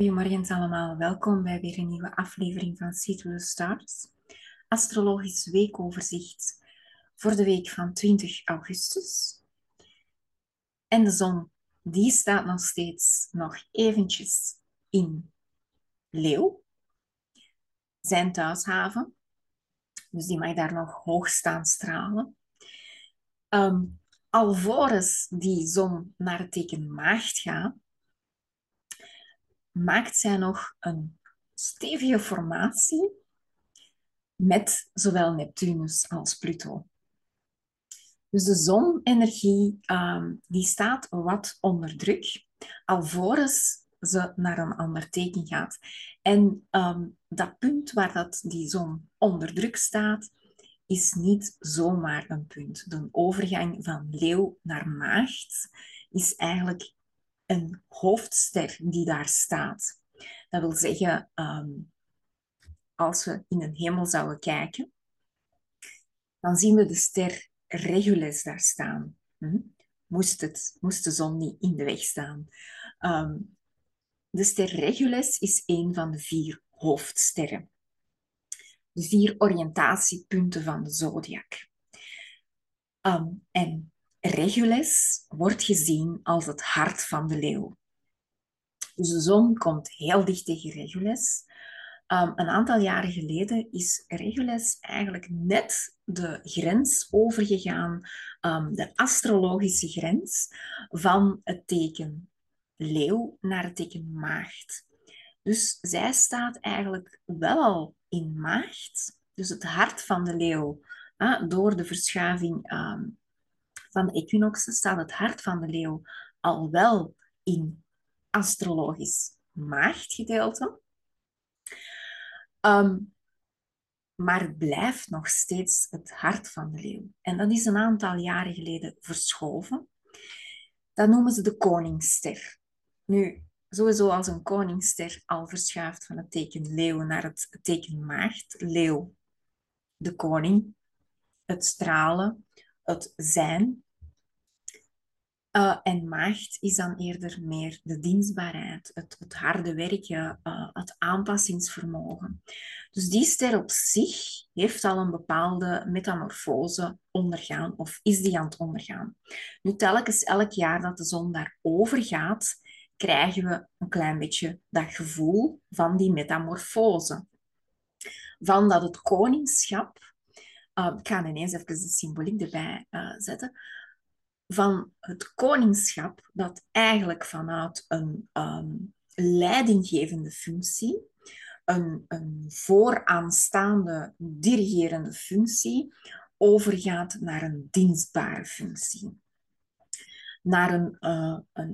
Goedemorgen allemaal, welkom bij weer een nieuwe aflevering van Through The Stars. Astrologisch weekoverzicht voor de week van 20 augustus. En de zon, die staat nog steeds nog eventjes in Leeuw. Zijn thuishaven. Dus die mag daar nog hoog staan stralen. Alvorens die zon naar het teken Maagd gaat, maakt zij nog een stevige formatie met zowel Neptunus als Pluto. Dus de zonenergie die staat wat onder druk, alvorens ze naar een ander teken gaat. En dat punt waar die zon onder druk staat, is niet zomaar een punt. De overgang van Leeuw naar Maagd is eigenlijk een hoofdster die daar staat. Dat wil zeggen, als we in de hemel zouden kijken, dan zien we de ster Regulus daar staan. Moest de zon niet in de weg staan. De ster Regulus is een van de 4 hoofdsterren. De 4 oriëntatiepunten van de zodiac. En Regulus wordt gezien als het hart van de leeuw. Dus de zon komt heel dicht tegen Regulus. Een aantal jaren geleden is Regulus eigenlijk net de grens overgegaan, de astrologische grens, van het teken leeuw naar het teken maagd. Dus zij staat eigenlijk wel al in maagd, dus het hart van de leeuw, door de verschuiving van de equinoxen staat het hart van de leeuw al wel in astrologisch maagdgedeelte. Maar het blijft nog steeds het hart van de leeuw. En dat is een aantal jaren geleden verschoven. Dat noemen ze de koningsster. Nu, sowieso als een koningsster al verschuift van het teken leeuw naar het teken maagd. Leeuw, de koning, het stralen, het zijn. En maagd is dan eerder meer de dienstbaarheid, het harde werken, het aanpassingsvermogen. Dus die ster op zich heeft al een bepaalde metamorfose ondergaan, of is die aan het ondergaan. Nu telkens elk jaar dat de zon daarover gaat, krijgen we een klein beetje dat gevoel van die metamorfose. Van dat het koningschap, ik ga ineens even de symboliek erbij zetten, van het koningschap dat eigenlijk vanuit een leidinggevende functie, een vooraanstaande dirigerende functie, overgaat naar een dienstbare functie. Naar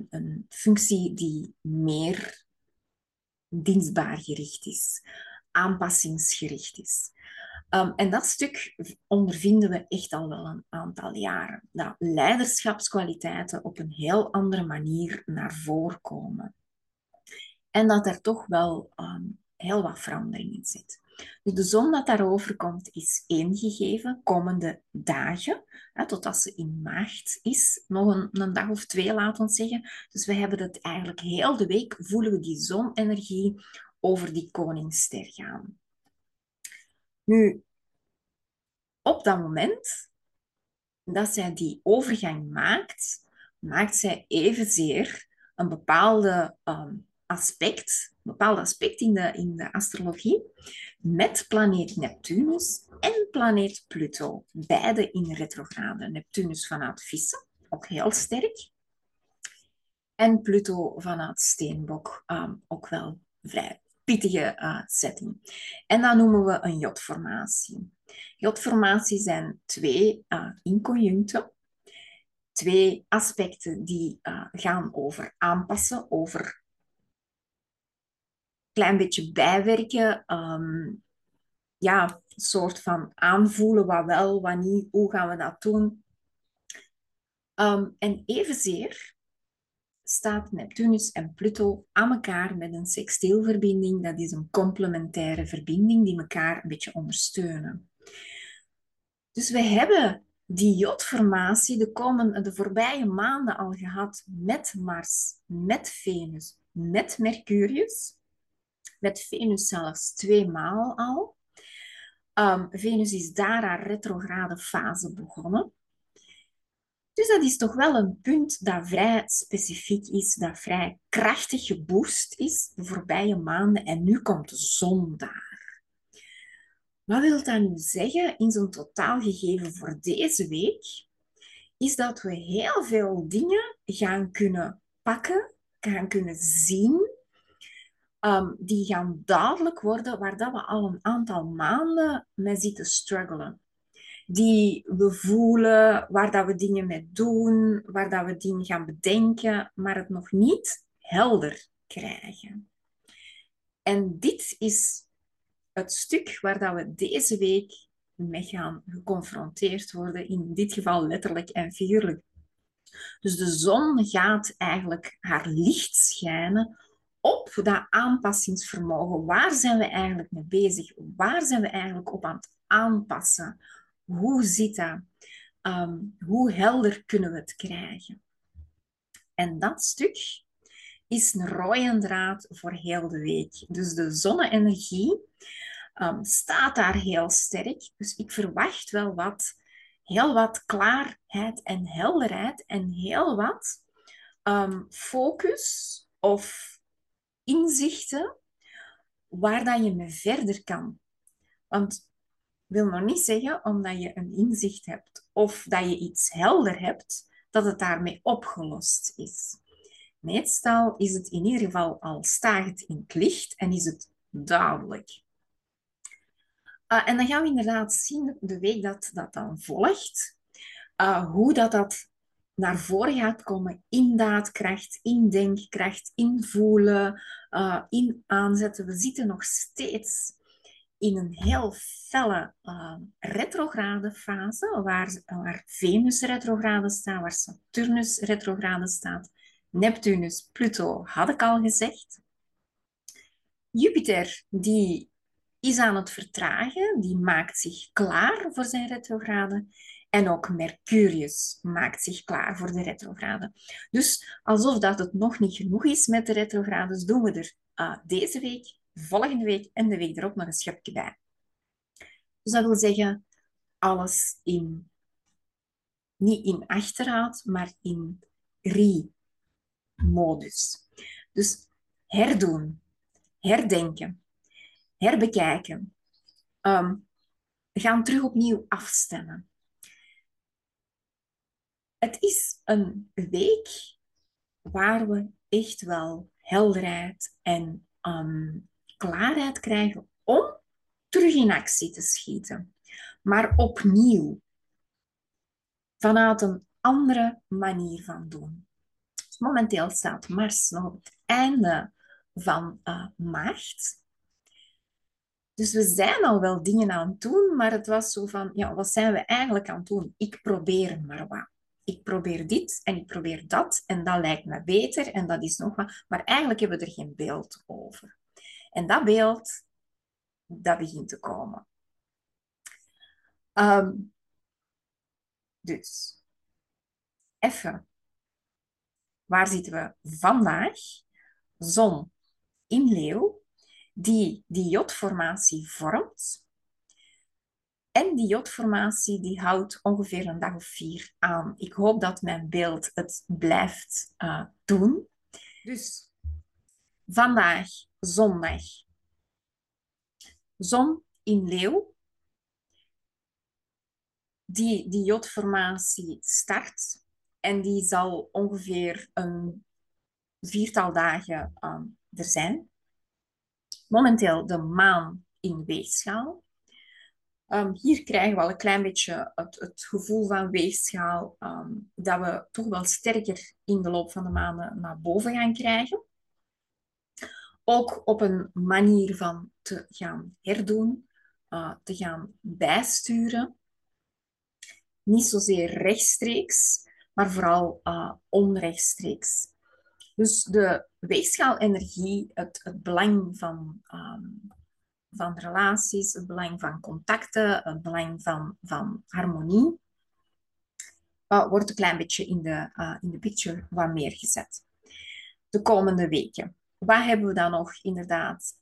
een functie die meer dienstbaar gericht is, aanpassingsgericht is. En dat stuk ondervinden we echt al wel een aantal jaren. Dat leiderschapskwaliteiten op een heel andere manier naar voren komen. En dat er toch wel heel wat verandering in zit. Dus de zon dat daarover komt is één gegeven. Komende dagen, totdat ze in maagd is. Nog een dag of 2, laat ons zeggen. Dus we hebben het eigenlijk heel de week, voelen we die zonenergie over die koningsster gaan. Nu, op dat moment dat zij die overgang maakt, maakt zij evenzeer een bepaalde aspect, een bepaald aspect in de astrologie, met planeet Neptunus en planeet Pluto. Beide in retrograde. Neptunus vanuit vissen, ook heel sterk. En Pluto vanuit steenbok, ook wel vrij pittige setting. En dat noemen we een jodformatie. Jodformatie zijn 2 inconjuncten. 2 aspecten die gaan over aanpassen, over een klein beetje bijwerken. Een soort van aanvoelen, wat wel, wat niet, hoe gaan we dat doen. En evenzeer staat Neptunus en Pluto aan elkaar met een sextielverbinding. Dat is een complementaire verbinding die elkaar een beetje ondersteunen. Dus we hebben die jodformatie de voorbije maanden al gehad met Mars, met Venus, met Mercurius. Met Venus zelfs 2 maal al. Venus is daar haar retrograde fase begonnen. Dus dat is toch wel een punt dat vrij specifiek is, dat vrij krachtig geboost is de voorbije maanden. En nu komt de zon daar. Wat wil dat nu zeggen in zo'n totaalgegeven voor deze week? Is dat we heel veel dingen gaan kunnen pakken, gaan kunnen zien. Die gaan duidelijk worden waar dat we al een aantal maanden mee zitten struggelen. Die we voelen, waar dat we dingen mee doen, waar dat we dingen gaan bedenken, maar het nog niet helder krijgen. En dit is het stuk waar dat we deze week mee gaan geconfronteerd worden, in dit geval letterlijk en figuurlijk. Dus de zon gaat eigenlijk haar licht schijnen op dat aanpassingsvermogen. Waar zijn we eigenlijk mee bezig? Waar zijn we eigenlijk op aan het aanpassen? Hoe zit dat? Hoe helder kunnen we het krijgen? En dat stuk is een rode draad voor heel de week. Dus de zonne-energie staat daar heel sterk. Dus ik verwacht wel wat, heel wat klaarheid en helderheid en heel wat focus of inzichten waar dat je mee verder kan. Want wil nog niet zeggen, omdat je een inzicht hebt of dat je iets helder hebt, dat het daarmee opgelost is. Meestal is het in ieder geval al staand in het licht en is het duidelijk. En dan gaan we inderdaad zien de week dat dat dan volgt, hoe dat naar voren gaat komen in daadkracht, in denkkracht, in voelen, in aanzetten. We zitten nog steeds in een heel felle retrograde fase, waar Venus retrograde staat, waar Saturnus retrograde staat, Neptunus, Pluto, had ik al gezegd. Jupiter, die is aan het vertragen, die maakt zich klaar voor zijn retrograde. En ook Mercurius maakt zich klaar voor de retrograde. Dus alsof dat het nog niet genoeg is met de retrogrades, doen we er deze week, volgende week en de week erop nog een schepje bij. Dus dat wil zeggen, alles in, niet in achterhaald, maar in re-modus. Dus herdoen, herdenken, herbekijken. Gaan terug opnieuw afstemmen. Het is een week waar we echt wel helderheid en klaarheid krijgen om terug in actie te schieten. Maar opnieuw, vanuit een andere manier van doen. Dus momenteel staat Mars nog op het einde van Maagd. Dus we zijn al wel dingen aan het doen, maar het was zo van, ja, wat zijn we eigenlijk aan het doen? Ik probeer maar wat. Ik probeer dit en ik probeer dat en dat lijkt me beter en dat is nog wat. Maar eigenlijk hebben we er geen beeld over. En dat beeld, dat begint te komen. Dus, even. Waar zitten we vandaag? Zon in Leeuw, die jodformatie vormt. En die jodformatie die houdt ongeveer een dag of 4 aan. Ik hoop dat mijn beeld het blijft doen. Dus vandaag, zondag. Zon in Leeuw. Die jodformatie start. En die zal ongeveer een 4-tal dagen er zijn. Momenteel de maan in Weegschaal. Hier krijgen we al een klein beetje het gevoel van weegschaal dat we toch wel sterker in de loop van de maanden naar boven gaan krijgen. Ook op een manier van te gaan herdoen, te gaan bijsturen. Niet zozeer rechtstreeks, maar vooral onrechtstreeks. Dus de weegschaalenergie, het belang van relaties, het belang van contacten, het belang van harmonie, wordt een klein beetje in de picture wat meer gezet. De komende weken. Wat hebben we dan nog? Inderdaad,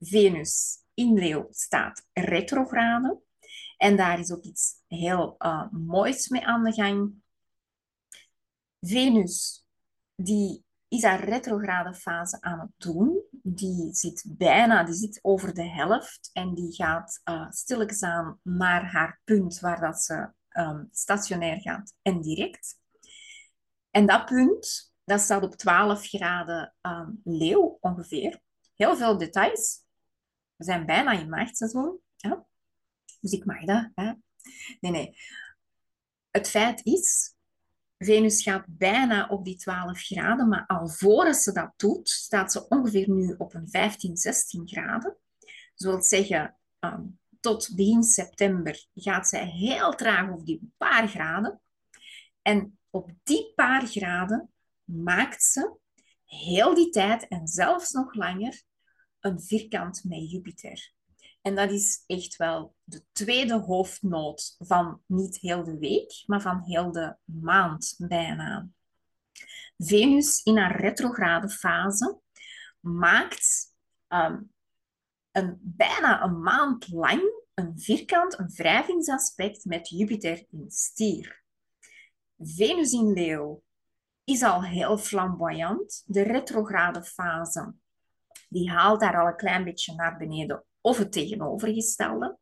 Venus in Leeuw staat retrograde. En daar is ook iets heel moois mee aan de gang. Venus, die is haar retrograde fase aan het doen. Die zit over de helft en die gaat stilletjes aan naar haar punt waar dat ze stationair gaat en direct. En dat punt, dat staat op 12 graden Leeuw ongeveer. Heel veel details. We zijn bijna in maagdseizoen. Ja? Dus ik mag dat. Hè? Nee. Het feit is, Venus gaat bijna op die 12 graden, maar alvorens ze dat doet, staat ze ongeveer nu op een 15, 16 graden. Dat wil zeggen, tot begin september gaat zij heel traag over die paar graden. En op die paar graden maakt ze heel die tijd en zelfs nog langer een vierkant met Jupiter. En dat is echt wel de tweede hoofdnoot van niet heel de week, maar van heel de maand bijna. Venus in haar retrograde fase maakt bijna een maand lang een vierkant, een wrijvingsaspect met Jupiter in Stier. Venus in Leeuw is al heel flamboyant. De retrograde fase die haalt daar al een klein beetje naar beneden op. Of het tegenovergestelde.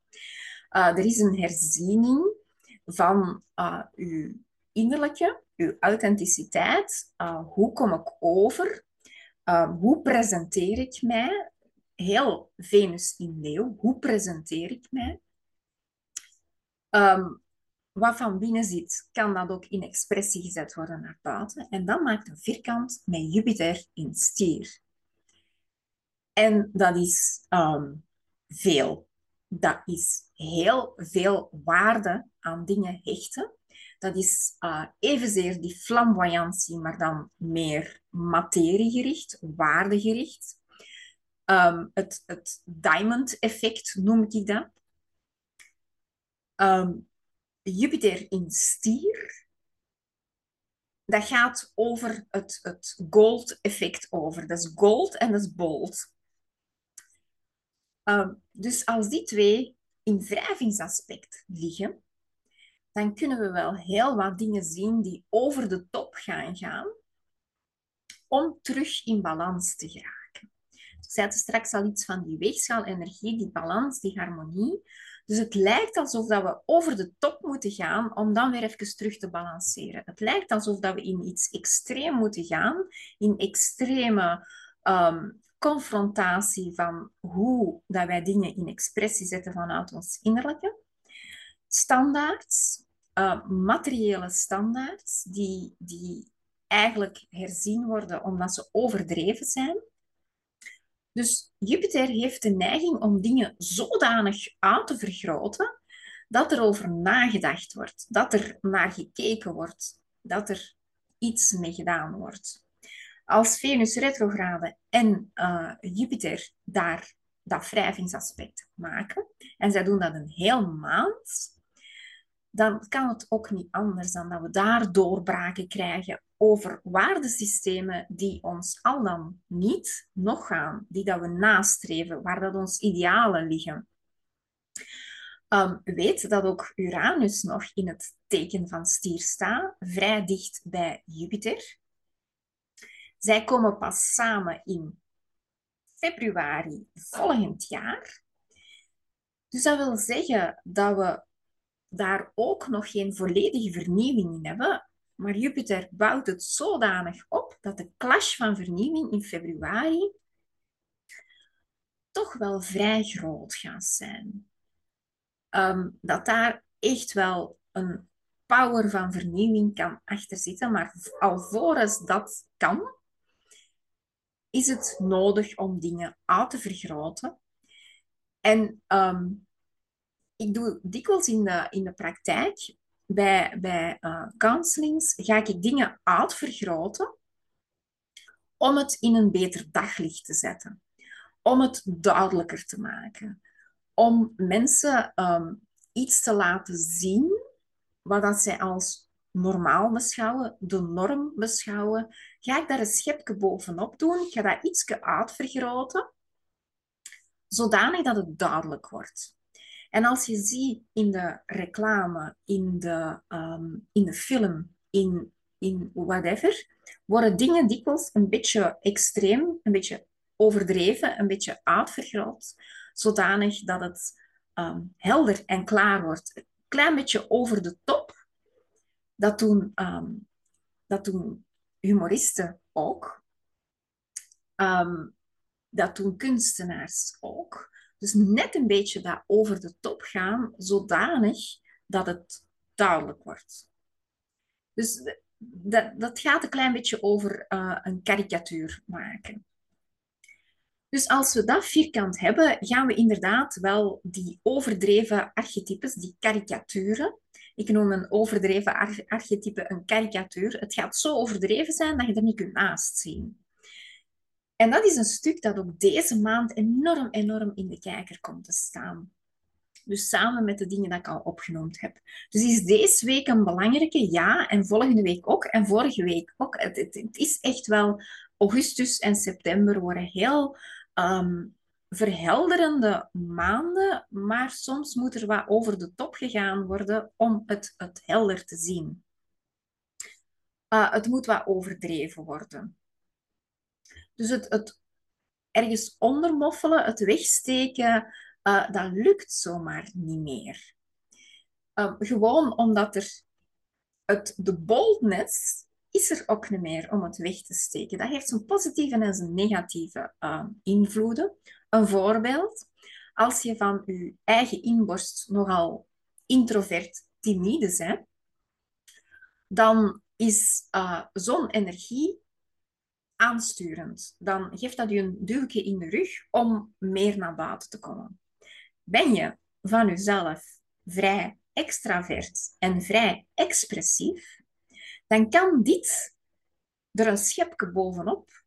Er is een herziening van uw innerlijke, uw authenticiteit. Hoe kom ik over? Hoe presenteer ik mij? Heel Venus in Leeuw. Hoe presenteer ik mij? Wat van binnen zit, kan dat ook in expressie gezet worden naar buiten. En dan maakt een vierkant met Jupiter in Stier. En dat is... veel. Dat is heel veel waarde aan dingen hechten. Dat is evenzeer die flamboyantie, maar dan meer materiegericht, waardegericht. Het diamond-effect noem ik dat. Jupiter in Stier. Dat gaat over het gold-effect over. Dat is gold en dat is bold. Dus als die twee in wrijvingsaspect liggen, dan kunnen we wel heel wat dingen zien die over de top gaan om terug in balans te geraken. Ik zei straks al iets van die weegschaalenergie, die balans, die harmonie. Dus het lijkt alsof dat we over de top moeten gaan om dan weer even terug te balanceren. Het lijkt alsof dat we in iets extreem moeten gaan, in extreme... confrontatie van hoe dat wij dingen in expressie zetten vanuit ons innerlijke. Standaards, materiële standaards, die eigenlijk herzien worden omdat ze overdreven zijn. Dus Jupiter heeft de neiging om dingen zodanig uit te vergroten dat er over nagedacht wordt, dat er naar gekeken wordt, dat er iets mee gedaan wordt. Als Venus retrograde en Jupiter daar dat wrijvingsaspect maken, en zij doen dat een hele maand, dan kan het ook niet anders dan dat we daar doorbraken krijgen over waardesystemen die ons al dan niet nog gaan, die dat we nastreven, waar dat ons idealen liggen. Weet dat ook Uranus nog in het teken van Stier staat, vrij dicht bij Jupiter. Zij komen pas samen in februari volgend jaar. Dus dat wil zeggen dat we daar ook nog geen volledige vernieuwing in hebben. Maar Jupiter bouwt het zodanig op dat de clash van vernieuwing in februari toch wel vrij groot gaat zijn. Dat daar echt wel een power van vernieuwing kan achterzitten. Maar alvorens dat kan... is het nodig om dingen uit te vergroten. En ik doe dikwijls in de praktijk, bij counselings, ga ik dingen uitvergroten om het in een beter daglicht te zetten. Om het duidelijker te maken. Om mensen iets te laten zien wat dat zij als normaal beschouwen, de norm beschouwen, ga ik daar een schepje bovenop doen. Ik ga dat ietsje uitvergroten, zodanig dat het duidelijk wordt. En als je ziet in de reclame, in de film, in whatever, worden dingen dikwijls een beetje extreem, een beetje overdreven, een beetje uitvergroot, zodanig dat het helder en klaar wordt. Een klein beetje over de top. Dat doen humoristen ook. Dat doen kunstenaars ook. Dus net een beetje dat over de top gaan, zodanig dat het duidelijk wordt. Dus dat gaat een klein beetje over een karikatuur maken. Dus als we dat vierkant hebben, gaan we inderdaad wel die overdreven archetypes, die karikaturen. Ik noem een overdreven archetype een karikatuur. Het gaat zo overdreven zijn dat je er niet kunt naast zien. En dat is een stuk dat ook deze maand enorm in de kijker komt te staan. Dus samen met de dingen die ik al opgenoemd heb. Dus is deze week een belangrijke? Ja, en volgende week ook, en vorige week ook. Het is echt wel... Augustus en september worden heel verhelderende maanden, maar soms moet er wat over de top gegaan worden om het helder te zien. Het moet wat overdreven worden. Dus het ergens ondermoffelen, het wegsteken, dat lukt zomaar niet meer. Gewoon omdat de boldness... is er ook niet meer om het weg te steken. Dat heeft zijn positieve en zijn negatieve invloeden. Een voorbeeld, als je van je eigen inborst nogal introvert, timide bent, dan is zo'n energie aansturend. Dan geeft dat je een duwtje in de rug om meer naar buiten te komen. Ben je van jezelf vrij extravert en vrij expressief, dan kan dit er een schepje bovenop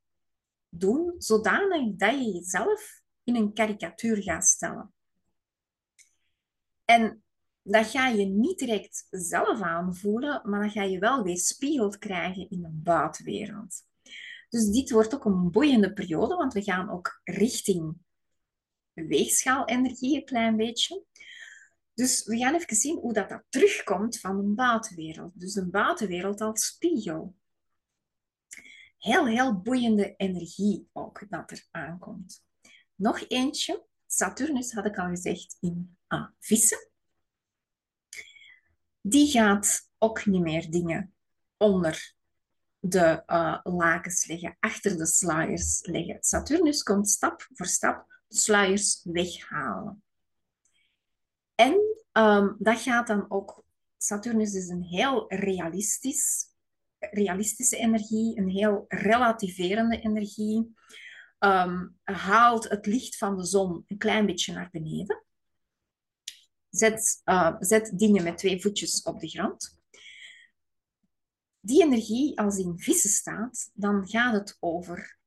doen, zodanig dat je jezelf in een karikatuur gaat stellen. En dat ga je niet direct zelf aanvoelen, maar dat ga je wel weer spiegeld krijgen in de buitenwereld. Dus dit wordt ook een boeiende periode, want we gaan ook richting weegschaalenergie een klein beetje. Dus we gaan even zien hoe dat terugkomt van de buitenwereld. Dus de buitenwereld als spiegel. Heel boeiende energie ook dat er aankomt. Nog eentje. Saturnus had ik al gezegd in vissen. Die gaat ook niet meer dingen onder de lakens leggen, achter de sluiers leggen. Saturnus komt stap voor stap de sluiers weghalen. En dat gaat dan ook... Saturnus is een heel realistische energie, een heel relativerende energie. Haalt het licht van de zon een klein beetje naar beneden. Zet dingen met twee voetjes op de grond. Die energie, als die in vissen staat, dan gaat het over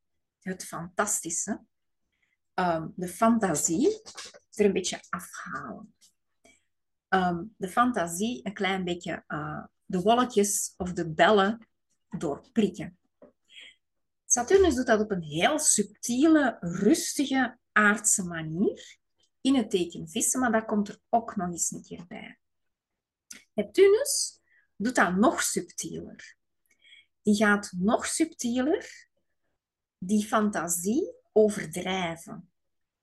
het fantastische. De fantasie er een beetje afhalen. De fantasie een klein beetje de wolkjes of de bellen doorprikken. Saturnus doet dat op een heel subtiele, rustige, aardse manier in het teken vissen, maar dat komt er ook nog eens een keer bij. Neptunus doet dat nog subtieler. Die gaat nog subtieler die fantasie overdrijven.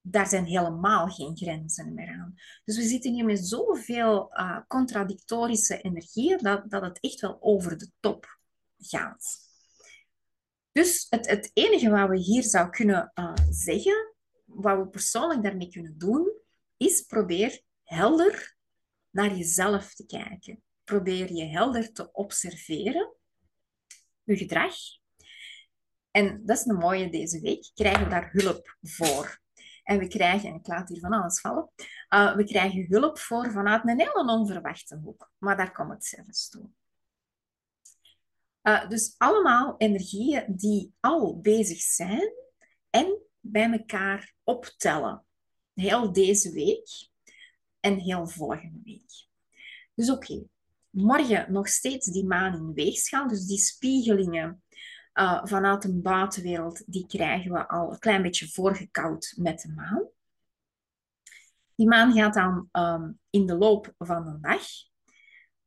Daar zijn helemaal geen grenzen meer aan. Dus we zitten hier met zoveel contradictorische energieën dat het echt wel over de top gaat. Dus het enige wat we hier zou kunnen zeggen, wat we persoonlijk daarmee kunnen doen, is probeer helder naar jezelf te kijken. Probeer je helder te observeren, je gedrag. En dat is een mooie deze week. Krijgen we daar hulp voor? En we krijgen, en ik laat hier van alles vallen, we krijgen hulp voor vanuit een hele onverwachte hoek. Maar daar komt het zelfs toe. Dus allemaal energieën die al bezig zijn en bij elkaar optellen. Heel deze week en heel volgende week. Dus oké, morgen nog steeds die maan in weegschaal, dus die spiegelingen. vanuit de buitenwereld, die krijgen we al een klein beetje voorgekoud met de maan. Die maan gaat dan in de loop van de dag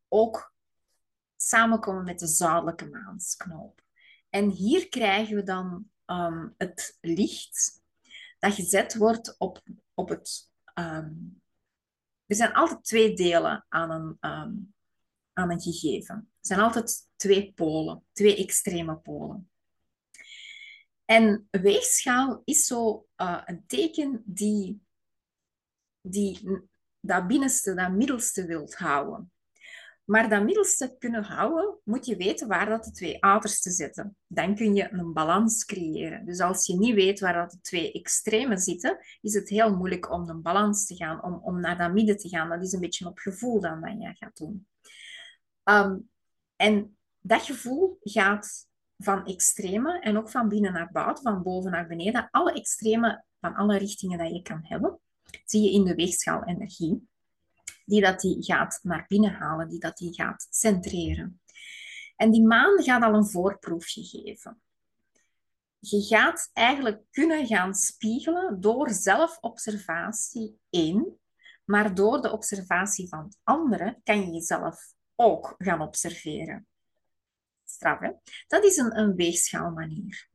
ook samenkomen met de zuidelijke maansknoop. En hier krijgen we dan het licht dat gezet wordt op het... Er zijn altijd twee delen aan een gegeven. Er zijn altijd twee polen, twee extreme polen. En weegschaal is zo een teken die dat binnenste, dat middelste wilt houden. Maar dat middelste kunnen houden, moet je weten waar dat de twee uitersten zitten. Dan kun je een balans creëren. Dus als je niet weet waar dat de twee extremen zitten, is het heel moeilijk om een balans te gaan, om naar dat midden te gaan. Dat is een beetje op gevoel dan dat je gaat doen. En dat gevoel gaat van extremen en ook van binnen naar buiten, van boven naar beneden. Alle extremen van alle richtingen dat je kan hebben, zie je in de weegschaal energie. Die gaat naar binnen halen, die gaat centreren. En die maan gaat al een voorproefje geven. Je gaat eigenlijk kunnen gaan spiegelen door zelfobservatie 1, maar door de observatie van anderen kan je jezelf ook gaan observeren. Straf, hè? Dat is een weegschaalmanier.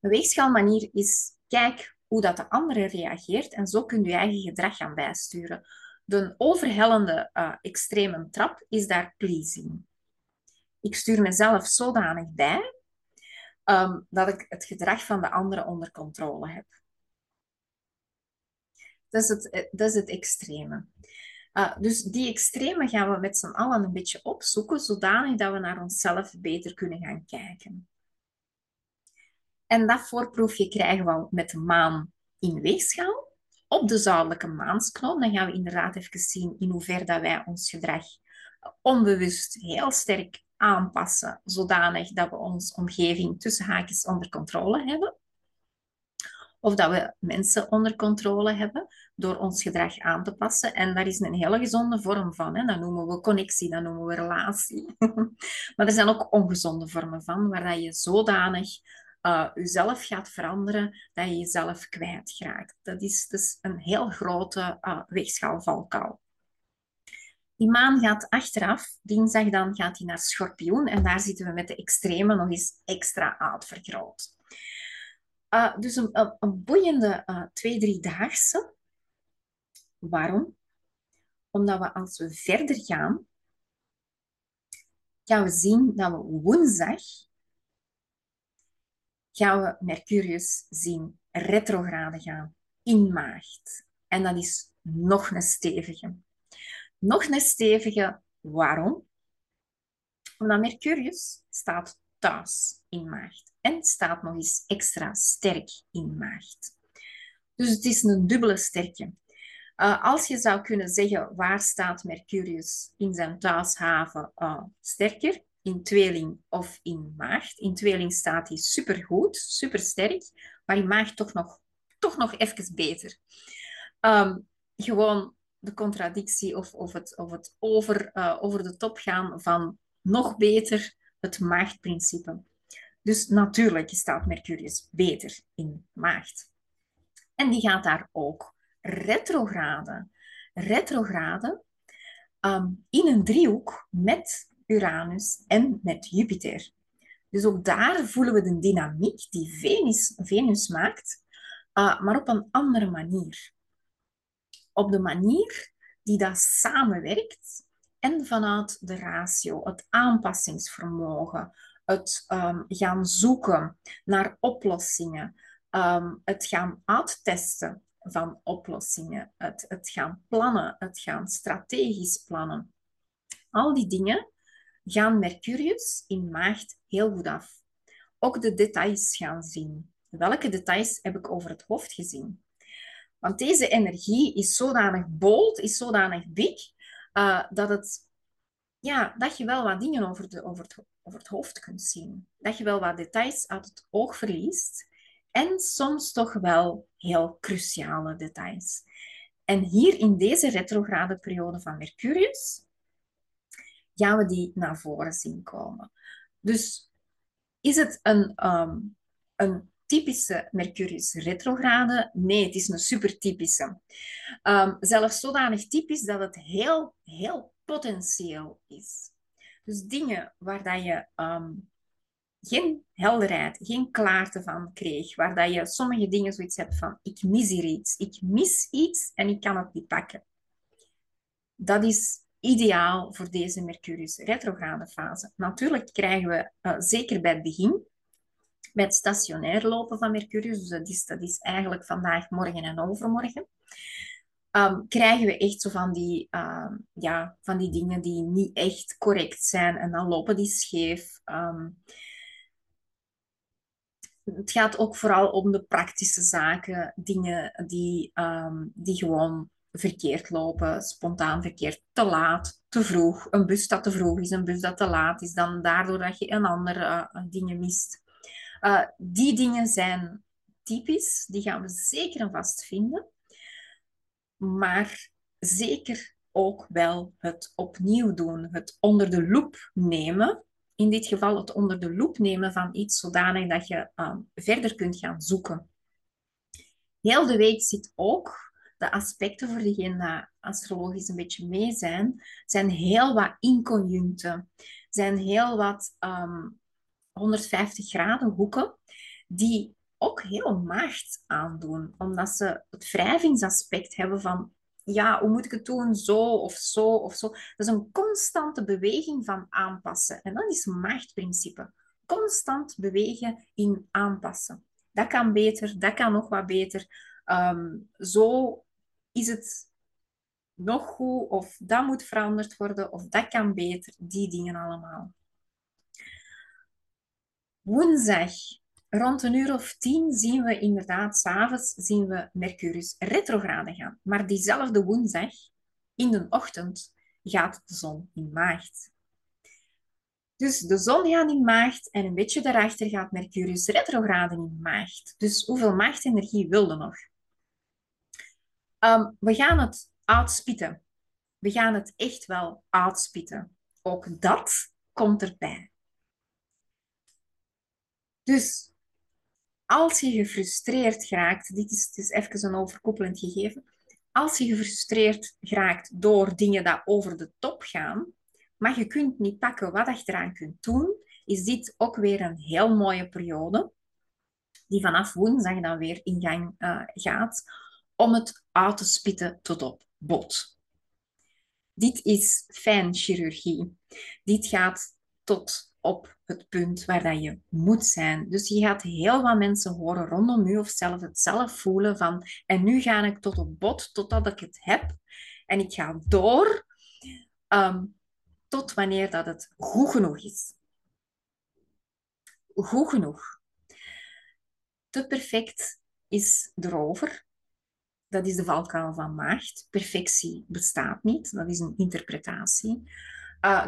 Een weegschaalmanier is, kijk hoe dat de andere reageert en zo kun je je eigen gedrag gaan bijsturen. De overhellende extreme trap is daar pleasing. Ik stuur mezelf zodanig bij dat ik het gedrag van de anderen onder controle heb. Dat is het extreme. Dus die extreme gaan we met z'n allen een beetje opzoeken, zodanig dat we naar onszelf beter kunnen gaan kijken. En dat voorproefje krijgen we met de maan in weegschaal. Op de zuidelijke maansknoop, dan gaan we inderdaad even zien in hoeverre dat wij ons gedrag onbewust heel sterk aanpassen, zodanig dat we onze omgeving tussen haakjes onder controle hebben. Of dat we mensen onder controle hebben door ons gedrag aan te passen. En daar is een hele gezonde vorm van. Hè? Dat noemen we connectie, dat noemen we relatie. Maar er zijn ook ongezonde vormen van, waar dat je zodanig... jezelf gaat veranderen, dat je jezelf kwijtraakt. Dat is dus een heel grote weegschaalvalkuil. Die maan gaat achteraf, dinsdag dan gaat hij naar Schorpioen en daar zitten we met de extreme nog eens extra uitvergroot. Dus een boeiende 2-3-daagse. Waarom? Omdat we als we verder gaan, gaan we zien dat we woensdag gaan we Mercurius zien retrograde gaan in Maagd. En dat is nog een stevige. Nog een stevige, waarom? Omdat Mercurius staat thuis in Maagd. En staat nog eens extra sterk in Maagd. Dus het is een dubbele sterke. Als je zou kunnen zeggen, waar staat Mercurius in zijn thuishaven sterker? In tweeling of in maagd. In tweeling staat hij supergoed, supersterk, maar in maagd toch nog even beter. Gewoon de contradictie of het over de top gaan van nog beter, het maagdprincipe. Dus natuurlijk staat Mercurius beter in maagd. En die gaat daar ook retrograde. Retrograde in een driehoek met... Uranus en met Jupiter. Dus ook daar voelen we de dynamiek die Venus maakt, maar op een andere manier. Op de manier die dat samenwerkt en vanuit de ratio, het aanpassingsvermogen, het gaan zoeken naar oplossingen, het gaan uittesten van oplossingen, het gaan plannen, het gaan strategisch plannen. Al die dingen gaan Mercurius in maagd heel goed af. Ook de details gaan zien. Welke details heb ik over het hoofd gezien? Want deze energie is zodanig bold, is zodanig big, dat je wel wat dingen over het hoofd kunt zien. Dat je wel wat details uit het oog verliest. En soms toch wel heel cruciale details. En hier in deze retrograde periode van Mercurius... gaan we die naar voren zien komen. Dus Is het een typische Mercurius retrograde? Nee, het is een supertypische. Zelfs zodanig typisch dat het heel, heel potentieel is. Dus dingen waar dat je geen helderheid, geen klaarte van kreeg, waar dat je sommige dingen zoiets hebt van ik mis hier iets, ik mis iets en ik kan het niet pakken. Dat is ideaal voor deze Mercurius retrograde fase. Natuurlijk krijgen we, zeker bij het begin, bij het stationair lopen van Mercurius, dus dat is eigenlijk vandaag, morgen en overmorgen, krijgen we echt zo van die dingen die niet echt correct zijn en dan lopen die scheef. Het gaat ook vooral om de praktische zaken, dingen die gewoon verkeerd lopen, spontaan verkeerd, te laat, te vroeg. Een bus dat te vroeg is, een bus dat te laat is, dan daardoor dat je een ander dingen mist. Die dingen zijn typisch, die gaan we zeker en vast vinden. Maar zeker ook wel het opnieuw doen, het onder de loep nemen. In dit geval het onder de loep nemen van iets zodanig dat je verder kunt gaan zoeken. Heel de week zit ook, de aspecten voor diegenen die astrologisch een beetje mee zijn, zijn heel wat inconjuncten, zijn heel wat 150 graden hoeken die ook heel maagd aandoen, omdat ze het wrijvingsaspect hebben van ja, hoe moet ik het doen, zo of zo of zo. Dat is een constante beweging van aanpassen. En dat is maagdprincipe. Constant bewegen in aanpassen. Dat kan beter, dat kan nog wat beter. Zo is het nog goed, of dat moet veranderd worden, of dat kan beter. Die dingen allemaal. Woensdag. Rond een uur of 10 zien we inderdaad, 's avonds zien we Mercurius retrograde gaan. Maar diezelfde woensdag, in de ochtend, gaat de zon in Maagd. Dus de zon gaat in Maagd en een beetje daarachter gaat Mercurius retrograde in Maagd. Dus hoeveel maagdenergie wil je nog? We gaan het uitspitten. We gaan het echt wel uitspitten. Ook dat komt erbij. Dus... als je gefrustreerd raakt, dit is even een overkoepelend gegeven, als je gefrustreerd raakt door dingen die over de top gaan, maar je kunt niet pakken wat je eraan kunt doen, is dit ook weer een heel mooie periode, die vanaf woensdag dan weer in gang gaat, om het uit te spitten tot op bot. Dit is fijnchirurgie. Dit gaat tot... op het punt waar dat je moet zijn. Dus je gaat heel wat mensen horen rondom je of zelf het zelf voelen van en nu ga ik tot op bot, totdat ik het heb. En ik ga door tot wanneer dat het goed genoeg is. Goed genoeg. Te perfect is erover. Dat is de valkuil van Maagd. Perfectie bestaat niet. Dat is een interpretatie.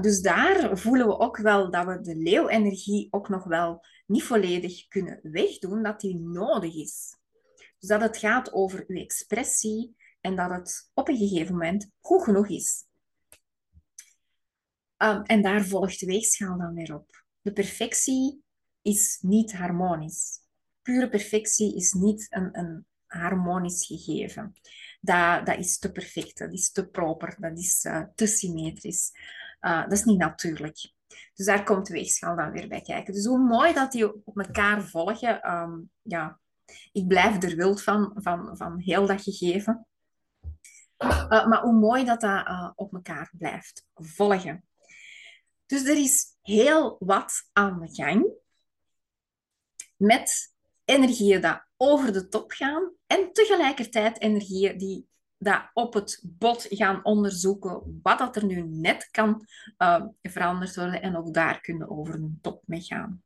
Dus daar voelen we ook wel dat we de leeuwenergie ook nog wel niet volledig kunnen wegdoen, dat die nodig is. Dus dat het gaat over uw expressie en dat het op een gegeven moment goed genoeg is. En daar volgt de weegschaal dan weer op. De perfectie is niet harmonisch. Pure perfectie is niet een harmonisch gegeven. Dat is te perfect, dat is te proper, dat is te symmetrisch. Dat is niet natuurlijk. Dus daar komt de weegschaal dan weer bij kijken. Dus hoe mooi dat die op elkaar volgen. Ja, ik blijf er wild van heel dat gegeven. Maar hoe mooi dat op elkaar blijft volgen. Dus er is heel wat aan de gang. Met energieën die over de top gaan. En tegelijkertijd energieën die... dat op het bot gaan onderzoeken wat dat er nu net kan veranderd worden. En ook daar kunnen we over een top mee gaan.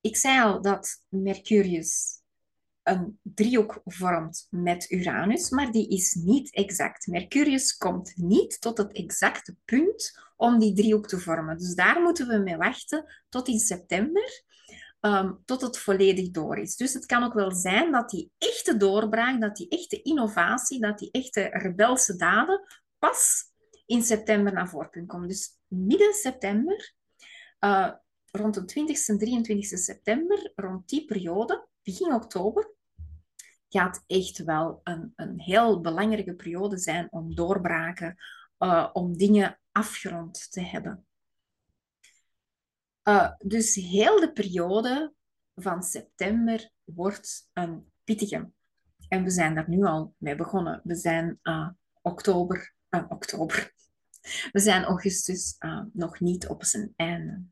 Ik zei al dat Mercurius een driehoek vormt met Uranus, maar die is niet exact. Mercurius komt niet tot het exacte punt om die driehoek te vormen. Dus daar moeten we mee wachten tot in september. Tot het volledig door is. Dus het kan ook wel zijn dat die echte doorbraak, dat die echte innovatie, dat die echte rebelse daden pas in september naar voren kunnen komen. Dus midden september rond de 20e en 23e september, rond die periode, begin oktober, gaat echt wel een heel belangrijke periode zijn om doorbraken, om dingen afgerond te hebben. Dus heel de periode van september wordt een pittige. En we zijn daar nu al mee begonnen. We zijn We zijn augustus nog niet op zijn einde.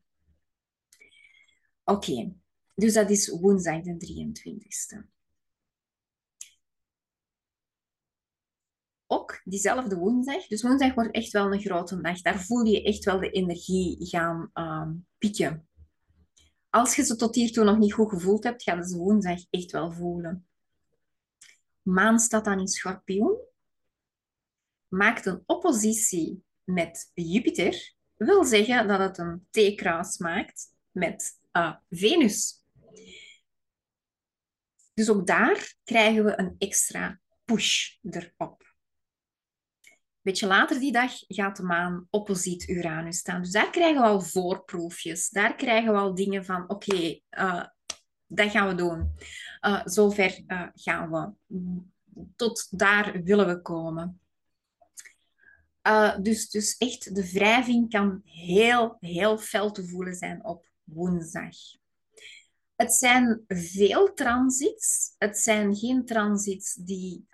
Oké, dus dat is woensdag de 23e. Ook diezelfde woensdag. Dus woensdag wordt echt wel een grote nacht. Daar voel je echt wel de energie gaan pieken. Als je ze tot hiertoe nog niet goed gevoeld hebt, gaan ze woensdag echt wel voelen. Maan staat dan in Schorpioen. Maakt een oppositie met Jupiter. Wil zeggen dat het een T-kruis maakt met Venus. Dus ook daar krijgen we een extra push erop. Een beetje later die dag gaat de maan opposiet Uranus staan. Dus daar krijgen we al voorproefjes. Daar krijgen we al dingen van, oké, dat gaan we doen. Zover gaan we. Tot daar willen we komen. Dus echt, de wrijving kan heel, heel fel te voelen zijn op woensdag. Het zijn veel transits. Het zijn geen transits die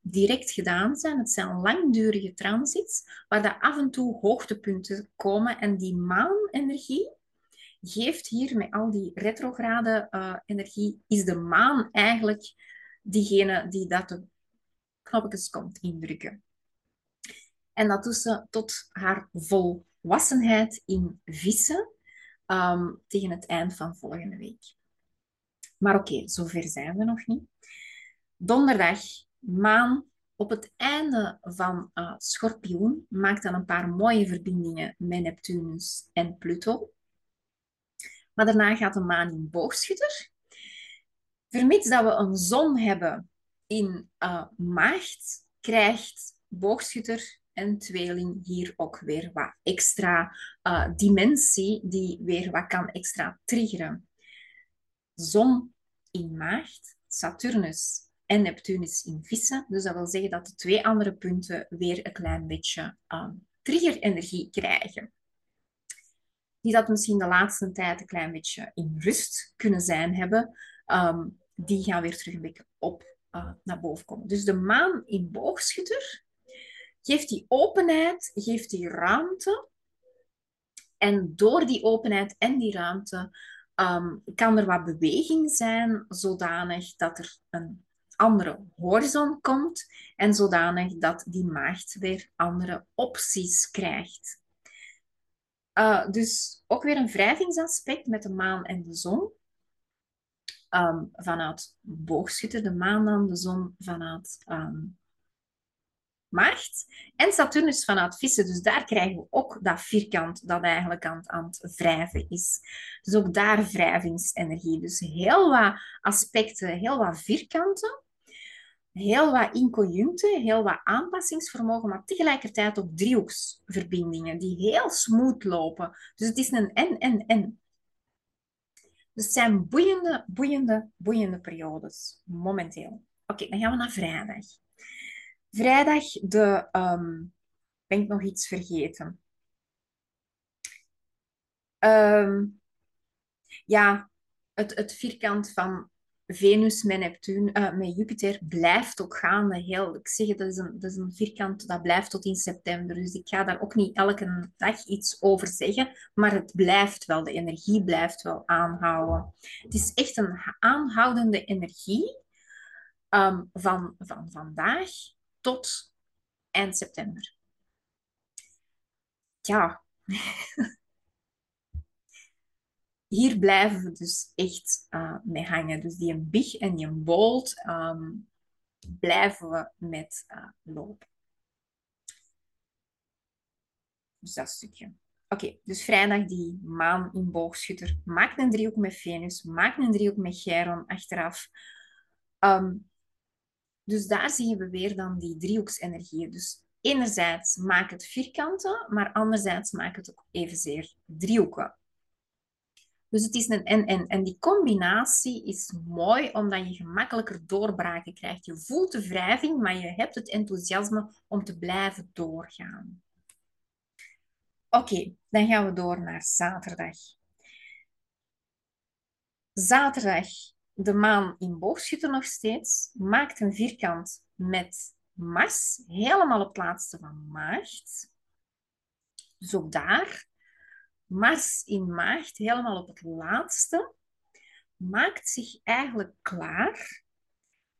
direct gedaan zijn. Het zijn langdurige transits, waar de af en toe hoogtepunten komen. En die maanenergie geeft hier, met al die retrograde energie, is de maan eigenlijk diegene die dat de knopjes komt indrukken. En dat doet ze tot haar volwassenheid in vissen tegen het eind van volgende week. Maar oké, zover zijn we nog niet. Donderdag, maan op het einde van Schorpioen, maakt dan een paar mooie verbindingen met Neptunus en Pluto. Maar daarna gaat de maan in Boogschutter. Vermits dat we een zon hebben in Maagd, krijgt Boogschutter en tweeling hier ook weer wat extra dimensie, die weer wat kan extra triggeren. Zon in Maagd, Saturnus en Neptunus in Vissen. Dus dat wil zeggen dat de twee andere punten weer een klein beetje triggerenergie krijgen. Die dat misschien de laatste tijd een klein beetje in rust kunnen zijn hebben. Die gaan weer terug een beetje op naar boven komen. Dus de maan in Boogschutter geeft die openheid, geeft die ruimte. En door die openheid en die ruimte kan er wat beweging zijn, zodanig dat er een andere horizon komt en zodanig dat die maagd weer andere opties krijgt. Dus ook weer een wrijvingsaspect met de maan en de zon. Vanuit Boogschutter, de maan dan, de zon vanuit Maagd en Saturnus vanuit Vissen. Dus daar krijgen we ook dat vierkant dat eigenlijk aan het wrijven is. Dus ook daar wrijvingsenergie. Dus heel wat aspecten, heel wat vierkanten, heel wat inconjuncten, heel wat aanpassingsvermogen, maar tegelijkertijd ook driehoeksverbindingen die heel smooth lopen. Dus het is een en. Dus het zijn boeiende periodes momenteel. Oké, dan gaan we naar vrijdag. Vrijdag, ben ik nog iets vergeten? Het vierkant van Venus met met Jupiter blijft ook gaande. Ik zeg het, dat is een vierkant dat blijft tot in september. Dus ik ga daar ook niet elke dag iets over zeggen. Maar het blijft wel, de energie blijft wel aanhouden. Het is echt een aanhoudende energie van vandaag tot eind september. Ja. Hier blijven we dus echt mee hangen. Dus die een big en die een bold blijven we met lopen. Dus dat stukje. Oké, dus vrijdag die maan in Boogschutter. Maak een driehoek met Venus. Maak een driehoek met Chiron achteraf. Dus daar zien we weer dan die driehoeksenergie. Dus enerzijds maak het vierkanten, maar anderzijds maak het ook evenzeer driehoeken. Dus het is een en die combinatie is mooi, omdat je gemakkelijker doorbraken krijgt. Je voelt de wrijving, maar je hebt het enthousiasme om te blijven doorgaan. Oké, dan gaan we door naar zaterdag. Zaterdag, de maan in boogschutter nog steeds, maakt een vierkant met Mars, helemaal op het laatste van Maagd. Dus ook daar, Mars in Maagd, helemaal op het laatste, maakt zich eigenlijk klaar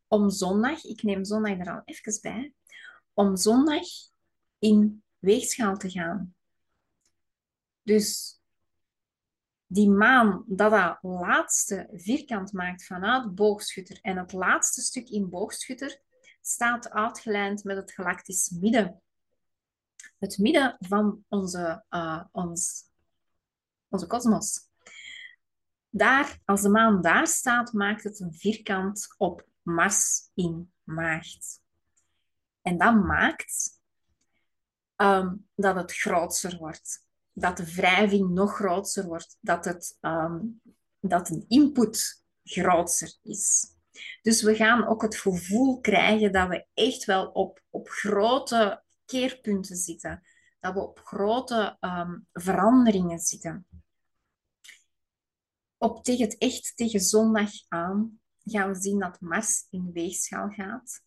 om zondag, ik neem zondag er al even bij, om zondag in Weegschaal te gaan. Dus die maan dat dat laatste vierkant maakt vanuit boogschutter en het laatste stuk in boogschutter staat uitgelijnd met het galactisch midden. Het midden van onze kosmos. Daar, als de maan daar staat, maakt het een vierkant op Mars in Maagd. En dat maakt dat het groter wordt. Dat de wrijving nog groter wordt. Dat de input groter is. Dus we gaan ook het gevoel krijgen dat we echt wel op grote keerpunten zitten. Dat we op grote veranderingen zitten. Tegen zondag aan gaan we zien dat Mars in Weegschaal gaat.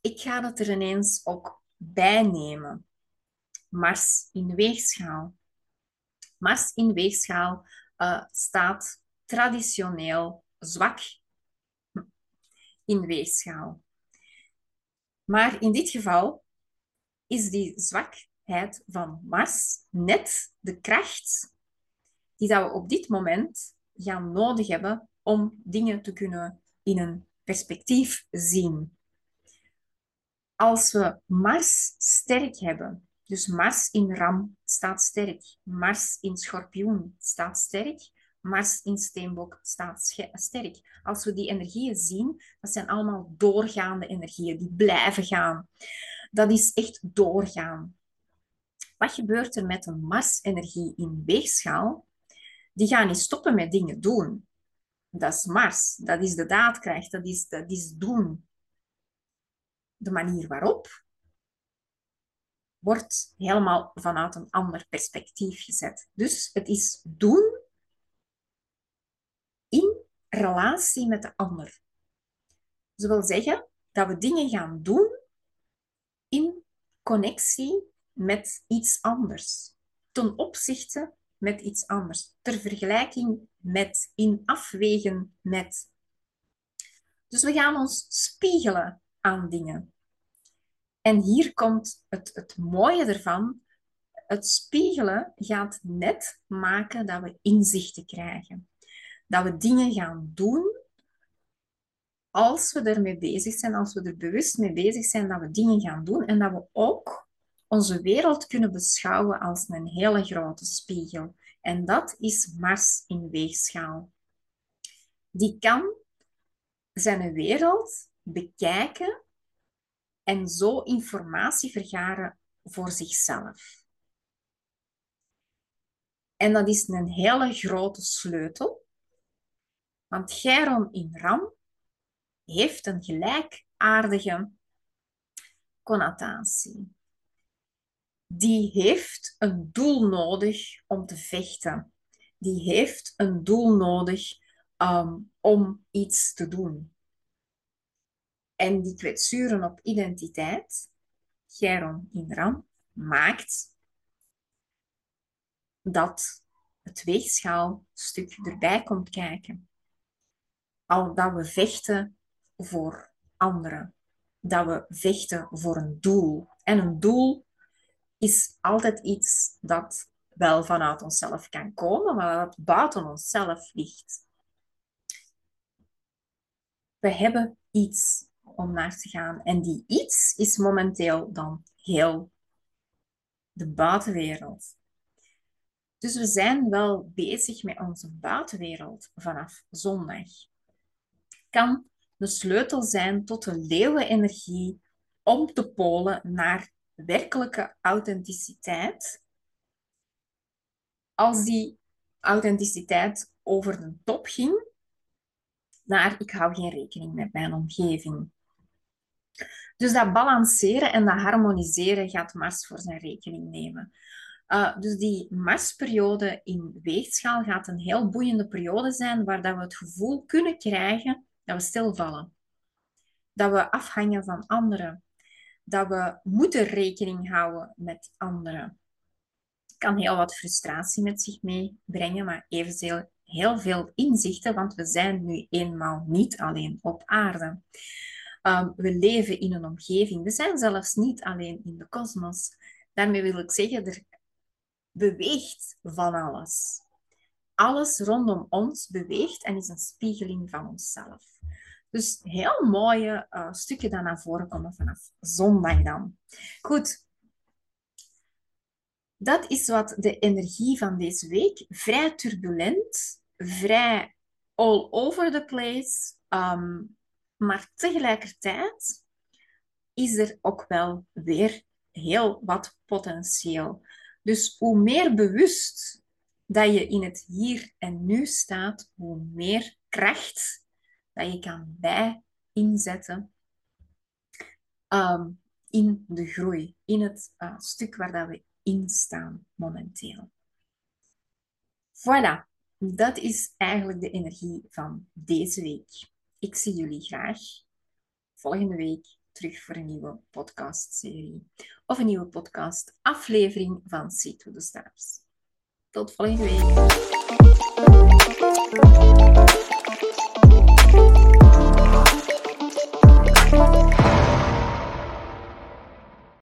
Ik ga dat er ineens ook bij nemen. Mars in Weegschaal. Mars in Weegschaal staat traditioneel zwak in Weegschaal. Maar in dit geval is die zwakheid van Mars net de kracht die dat we op dit moment gaan nodig hebben om dingen te kunnen in een perspectief zien. Als we Mars sterk hebben, dus Mars in Ram staat sterk, Mars in Schorpioen staat sterk, Mars in Steenbok staat sterk. Als we die energieën zien, dat zijn allemaal doorgaande energieën, die blijven gaan. Dat is echt doorgaan. Wat gebeurt er met een Mars-energie in Weegschaal? Die gaan niet stoppen met dingen doen. Dat is Mars, dat is de daadkracht, dat is doen. De manier waarop wordt helemaal vanuit een ander perspectief gezet. Dus het is doen in relatie met de ander. Dat wil zeggen dat we dingen gaan doen in connectie met iets anders. Ten opzichte met iets anders. Ter vergelijking met, in afwegen met. Dus we gaan ons spiegelen aan dingen. En hier komt het mooie ervan. Het spiegelen gaat net maken dat we inzichten krijgen. Dat we dingen gaan doen als we ermee bezig zijn, als we er bewust mee bezig zijn, dat we dingen gaan doen en dat we ook onze wereld kunnen beschouwen als een hele grote spiegel. En dat is Mars in Weegschaal. Die kan zijn wereld bekijken en zo informatie vergaren voor zichzelf. En dat is een hele grote sleutel. Want Chiron in Ram heeft een gelijkaardige connotatie. Die heeft een doel nodig om te vechten. Die heeft een doel nodig om iets te doen. En die kwetsuren op identiteit, Chiron in Ram, maakt dat het weegschaalstuk erbij komt kijken. Al dat we vechten voor anderen. Dat we vechten voor een doel. En een doel is altijd iets dat wel vanuit onszelf kan komen, maar dat buiten onszelf ligt. We hebben iets om naar te gaan. En die iets is momenteel dan heel de buitenwereld. Dus we zijn wel bezig met onze buitenwereld vanaf zondag. Kan de sleutel zijn tot de leeuwenenergie om te polen naar werkelijke authenticiteit. Als die authenticiteit over de top ging, naar ik hou geen rekening met mijn omgeving. Dus dat balanceren en dat harmoniseren gaat Mars voor zijn rekening nemen. Dus die Marsperiode in Weegschaal gaat een heel boeiende periode zijn waar dat we het gevoel kunnen krijgen dat we stilvallen. Dat we afhangen van anderen. Dat we moeten rekening houden met anderen. Het kan heel wat frustratie met zich meebrengen, maar evenzeer heel veel inzichten, want we zijn nu eenmaal niet alleen op aarde. We leven in een omgeving. We zijn zelfs niet alleen in de kosmos. Daarmee wil ik zeggen, er beweegt van alles. Alles rondom ons beweegt en is een spiegeling van onszelf. Dus heel mooie stukken dat naar voren komen vanaf zondag dan. Goed. Dat is wat de energie van deze week. Vrij turbulent, vrij all over the place. Maar tegelijkertijd is er ook wel weer heel wat potentieel. Dus hoe meer bewust dat je in het hier en nu staat, hoe meer kracht dat je kan inzetten in de groei, in het stuk waar dat we in staan momenteel. Voilà, dat is eigenlijk de energie van deze week. Ik zie jullie graag volgende week terug voor een nieuwe podcastserie of een nieuwe podcastaflevering van Through The Stars. Tot volgende week.